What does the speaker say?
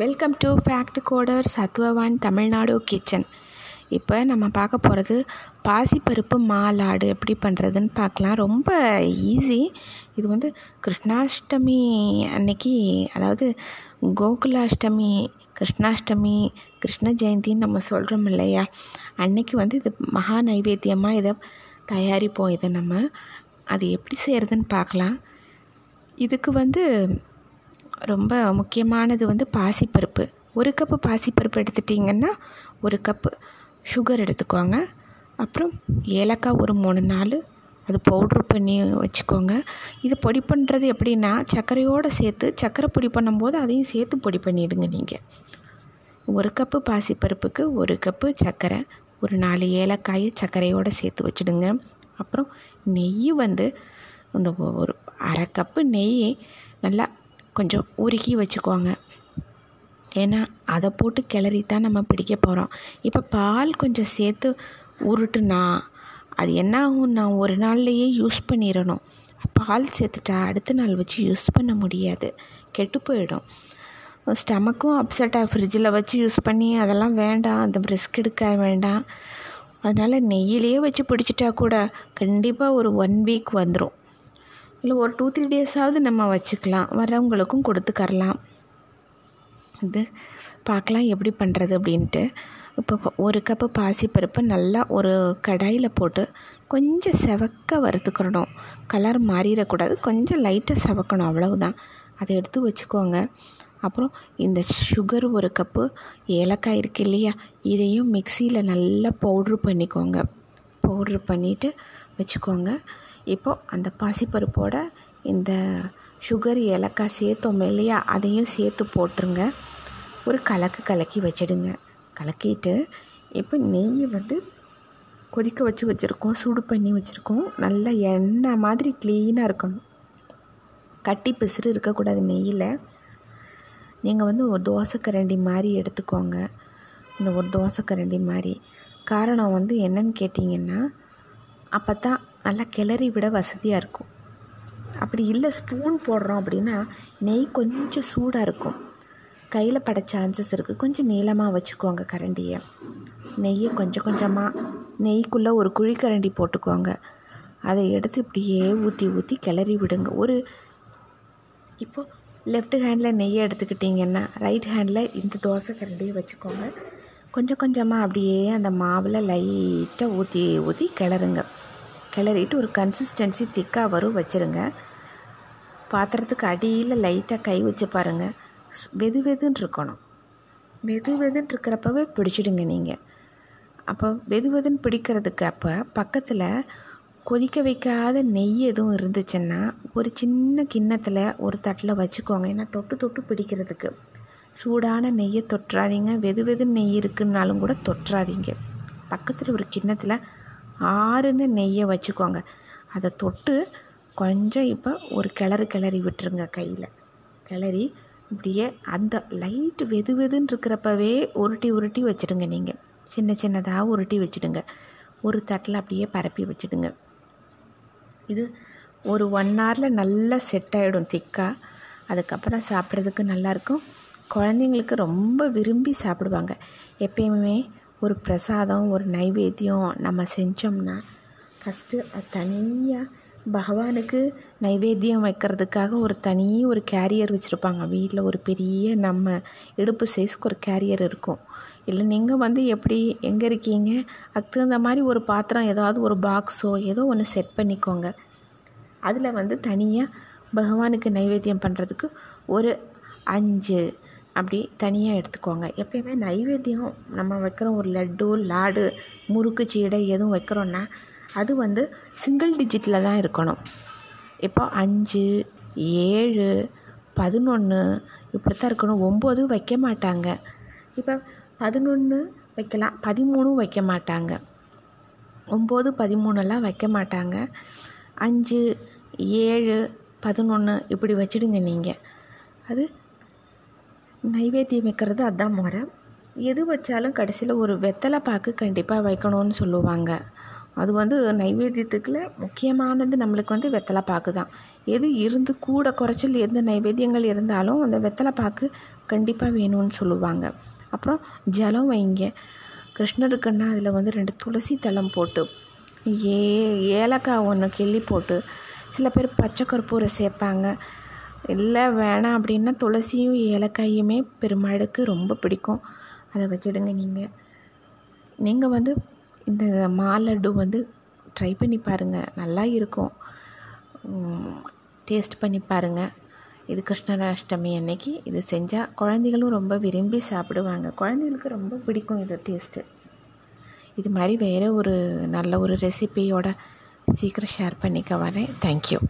Welcome to fact coder Sathvavan Tamil Nadu kitchen. இப்போ நம்ம பார்க்க போகிறது பாசிப்பருப்பு மாலாடு எப்படி பண்ணுறதுன்னு பார்க்கலாம். ரொம்ப ஈஸி. இது வந்து கிருஷ்ணாஷ்டமி அன்னைக்கு, அதாவது கோகுலாஷ்டமி, கிருஷ்ணாஷ்டமி, கிருஷ்ண ஜெயந்தின்னு நம்ம சொல்கிறோம் இல்லையா, அன்னைக்கு வந்து இது மகா நைவேத்தியமாக இதை தயாரிப்போம். இதை நம்ம அது எப்படி செய்கிறதுன்னு பார்க்கலாம். இதுக்கு வந்து ரொம்ப முக்கியமானது வந்து பாசிப்பருப்பு. ஒரு கப்பு பாசிப்பருப்பு எடுத்துட்டிங்கன்னா ஒரு கப்பு சுகர் எடுத்துக்கோங்க. அப்புறம் ஏலக்காய் ஒரு 3-4 அது பவுட்ரு பண்ணி வச்சுக்கோங்க. இது பொடி பண்ணுறது எப்படின்னா, சர்க்கரையோடு சேர்த்து, சர்க்கரை பொடி பண்ணும்போது அதையும் சேர்த்து பொடி பண்ணிவிடுங்க. நீங்கள் ஒரு கப்பு பாசிப்பருப்புக்கு 1 கப்பு சர்க்கரை, ஒரு 4 ஏலக்காயை சர்க்கரையோடு சேர்த்து வச்சுடுங்க. அப்புறம் நெய் வந்து இந்த ஒரு அரை கப்பு நெய் நல்லா கொஞ்சம் உருக்கி வச்சுக்கோங்க. ஏன்னா அதை போட்டு கிளறி தான் நம்ம பிடிக்க போகிறோம். இப்போ பால் கொஞ்சம் சேர்த்து உருட்டுனா அது என்ன ஆகும்னா, ஒரு நாள்லையே யூஸ் பண்ணிடணும். பால் சேர்த்துட்டா அடுத்த நாள் வச்சு யூஸ் பண்ண முடியாது, கெட்டு போயிடும். ஸ்டமக்கும் அப்செட்டாக ஃப்ரிட்ஜில் வச்சு யூஸ் பண்ணி அதெல்லாம் வேண்டாம், அந்த ரிஸ்க் எடுக்க வேண்டாம். அதனால் நெய்யிலேயே வச்சு பிடிச்சிட்டா கூட கண்டிப்பாக ஒரு 1 வீக் வந்துடும். இல்லை ஒரு 2-3 டேஸாவது நம்ம வச்சுக்கலாம், வரவங்களுக்கும் கொடுத்துக்கரலாம். இது பார்க்கலாம் எப்படி பண்ணுறது அப்படின்ட்டு. இப்போ 1 கப்பு பாசிப்பருப்பு நல்லா ஒரு கடாயில் போட்டு கொஞ்சம் செவக்க வறுத்துக்கிறணும். கலர் மாறிடக்கூடாது, கொஞ்சம் லைட்டாக செவக்கணும், அவ்வளவுதான். அதை எடுத்து வச்சுக்கோங்க. அப்புறம் இந்த சுகர் 1 கப்பு, ஏலக்காய் இருக்குது இல்லையா, இதையும் மிக்சியில் நல்லா பவுட்ரு பண்ணிக்கோங்க. பவுட்ரு பண்ணிவிட்டு வச்சுக்கோங்க. இப்போது அந்த பாசிப்பருப்போட இந்த சுகர் ஏலக்காய் சேர்த்தோம் இல்லையா, அதையும் சேர்த்து போட்டுருங்க. ஒரு கலக்கி வச்சிடுங்க. கலக்கிட்டு இப்போ நெய் வந்து கொதிக்க வச்சு வச்சுருக்கோம், சூடு பண்ணி வச்சுருக்கோம். நல்லா எண்ணெய் மாதிரி க்ளீனாக இருக்கணும், கட்டி பிசுறு இருக்கக்கூடாது நெய்யில். நீங்கள் வந்து ஒரு தோசைக்கரண்டி மாதிரி எடுத்துக்கோங்க. இந்த ஒரு தோசைக்கரண்டி மாதிரி காரணம் வந்து என்னன்னு கேட்டிங்கன்னா, அப்போ தான் நல்லா கிளறி விட வசதியாக இருக்கும். அப்படி இல்லை ஸ்பூன் போடுறோம் அப்படின்னா நெய் கொஞ்சம் சூடாக இருக்கும், கையில் பட சான்சஸ் இருக்குது. கொஞ்சம் நீளமாக வச்சுக்கோங்க கரண்டியை. நெய்யை கொஞ்சம் கொஞ்சமாக நெய்க்குள்ளே ஒரு குழிக்கரண்டி போட்டுக்கோங்க. அதை எடுத்து இப்படியே ஊற்றி கிளறி விடுங்க. ஒரு இப்போது லெஃப்ட் ஹேண்டில் நெய்யை எடுத்துக்கிட்டிங்கன்னா ரைட் ஹேண்டில் இந்த தோசை கரண்டியை வச்சுக்கோங்க. கொஞ்சம் கொஞ்சமாக அப்படியே அந்த மாவில் லைட்டாக ஊற்றி கிளறுங்க. கிளறிட்டு ஒரு கன்சிஸ்டன்சி திக்காக வரும் வச்சுருங்க. பாத்திரத்துக்கு அடியில் லைட்டாக கை வச்சு பாருங்கள், வெதுன்னு இருக்கணும். வெதுன்னு இருக்கிறப்பவே பிடிச்சிடுங்க நீங்கள். அப்போ வெதுன்னு பிடிக்கிறதுக்கு அப்போ பக்கத்தில் கொதிக்க வைக்காத நெய் எதுவும் இருந்துச்சுன்னா ஒரு சின்ன கிண்ணத்தில் ஒரு தட்டில் வச்சுக்கோங்க. ஏன்னா தொட்டு பிடிக்கிறதுக்கு சூடான நெய்யை தொற்றாதீங்க. வெதுன்னு நெய் இருக்குன்னாலும் கூட தொற்றாதீங்க. பக்கத்தில் ஒரு கிண்ணத்தில் 6 நெய்யை வச்சுக்கோங்க. அதை தொட்டு கொஞ்சம் இப்போ ஒரு கிளறி விட்டுருங்க கையில். கிளறி இப்படியே அந்த லைட் வெதுன்னு இருக்கிறப்பவே உருட்டி வச்சுடுங்க. நீங்கள் சின்னதாக உருட்டி வச்சுடுங்க. ஒரு தட்டில் அப்படியே பரப்பி வச்சுடுங்க. இது ஒரு 1 ஹவரில் நல்லா செட் ஆகிடும் திக்காக. அதுக்கப்புறம் சாப்பிட்றதுக்கு நல்லாயிருக்கும். குழந்தைங்களுக்கு ரொம்ப விரும்பி சாப்பிடுவாங்க. எப்பயுமே ஒரு பிரசாதம், ஒரு நைவேத்தியம் நம்ம செஞ்சோம்னா ஃபஸ்ட்டு அது தனியாக பகவானுக்கு நைவேத்தியம் வைக்கிறதுக்காக ஒரு கேரியர் வச்சுருப்பாங்க வீட்டில். ஒரு பெரிய நம்ம இடுப்பு சைஸ்க்கு ஒரு கேரியர் இருக்கும். இல்லை நீங்கள் வந்து எப்படி எங்கே இருக்கீங்க அதுக்கு தகுந்த மாதிரி ஒரு பாத்திரம், ஏதாவது ஒரு பாக்ஸோ ஏதோ ஒன்று செட் பண்ணிக்கோங்க. அதில் வந்து தனியாக பகவானுக்கு நைவேத்தியம் பண்ணுறதுக்கு ஒரு 5 அப்படி தனியாக எடுத்துக்கோங்க. எப்பயுமே நைவேத்தியம் நம்ம வைக்கிறோம், ஒரு லட்டு, லாடு, முறுக்கு, சீடை எதுவும் வைக்கிறோன்னா அது வந்து சிங்கிள் டிஜிட்டில் தான் இருக்கணும். இப்போ 5, 7, 11 இப்படி தான் இருக்கணும். 9 வைக்க மாட்டாங்க. இப்போ 11 வைக்கலாம், 13 வைக்க மாட்டாங்க, 9, 13 வைக்க மாட்டாங்க. 5, 7, 11 இப்படி வச்சுடுங்க நீங்கள். அது நைவேத்தியம் வைக்கிறது அதுதான் முறை. எது வச்சாலும் கடைசியில் ஒரு வெத்தலை பாக்கு கண்டிப்பாக வைக்கணும்னு சொல்லுவாங்க. அது வந்து நைவேத்தியத்துக்குள்ள முக்கியமானது நம்மளுக்கு வந்து வெத்தலை பாக்கு தான். எது இருந்து கூட குறைச்சல் எந்த நைவேத்தியங்கள் இருந்தாலும் அந்த வெத்தலை பாக்கு கண்டிப்பாக வேணும்னு சொல்லுவாங்க. அப்புறம் ஜலம் வைங்க, கிருஷ்ணருக்குன்னா அதில் வந்து 2 துளசி தளம் போட்டு, ஏலக்காய் 1 கிள்ளி போட்டு, சில பேர் பச்சை கற்பூரை சேர்ப்பாங்க. இல்லை வேணாம் அப்படின்னா துளசியும் ஏலக்காயுமே பெருமாளுக்கு ரொம்ப பிடிக்கும், அதை வச்சுடுங்க. நீங்கள் வந்து இந்த மாலட்டு வந்து ட்ரை பண்ணி பாருங்கள், நல்லா இருக்கும், டேஸ்ட் பண்ணி பாருங்கள். இது கிருஷ்ணாஷ்டமி அன்னைக்கு இது செஞ்சால் குழந்தைகளும் ரொம்ப விரும்பி சாப்பிடுவாங்க, குழந்தைகளுக்கு ரொம்ப பிடிக்கும் இது டேஸ்ட்டு. இது மாதிரி வேறு ஒரு நல்ல ஒரு ரெசிபியோட சீக்கிரம் ஷேர் பண்ணிக்க வரேன். தேங்க்யூ.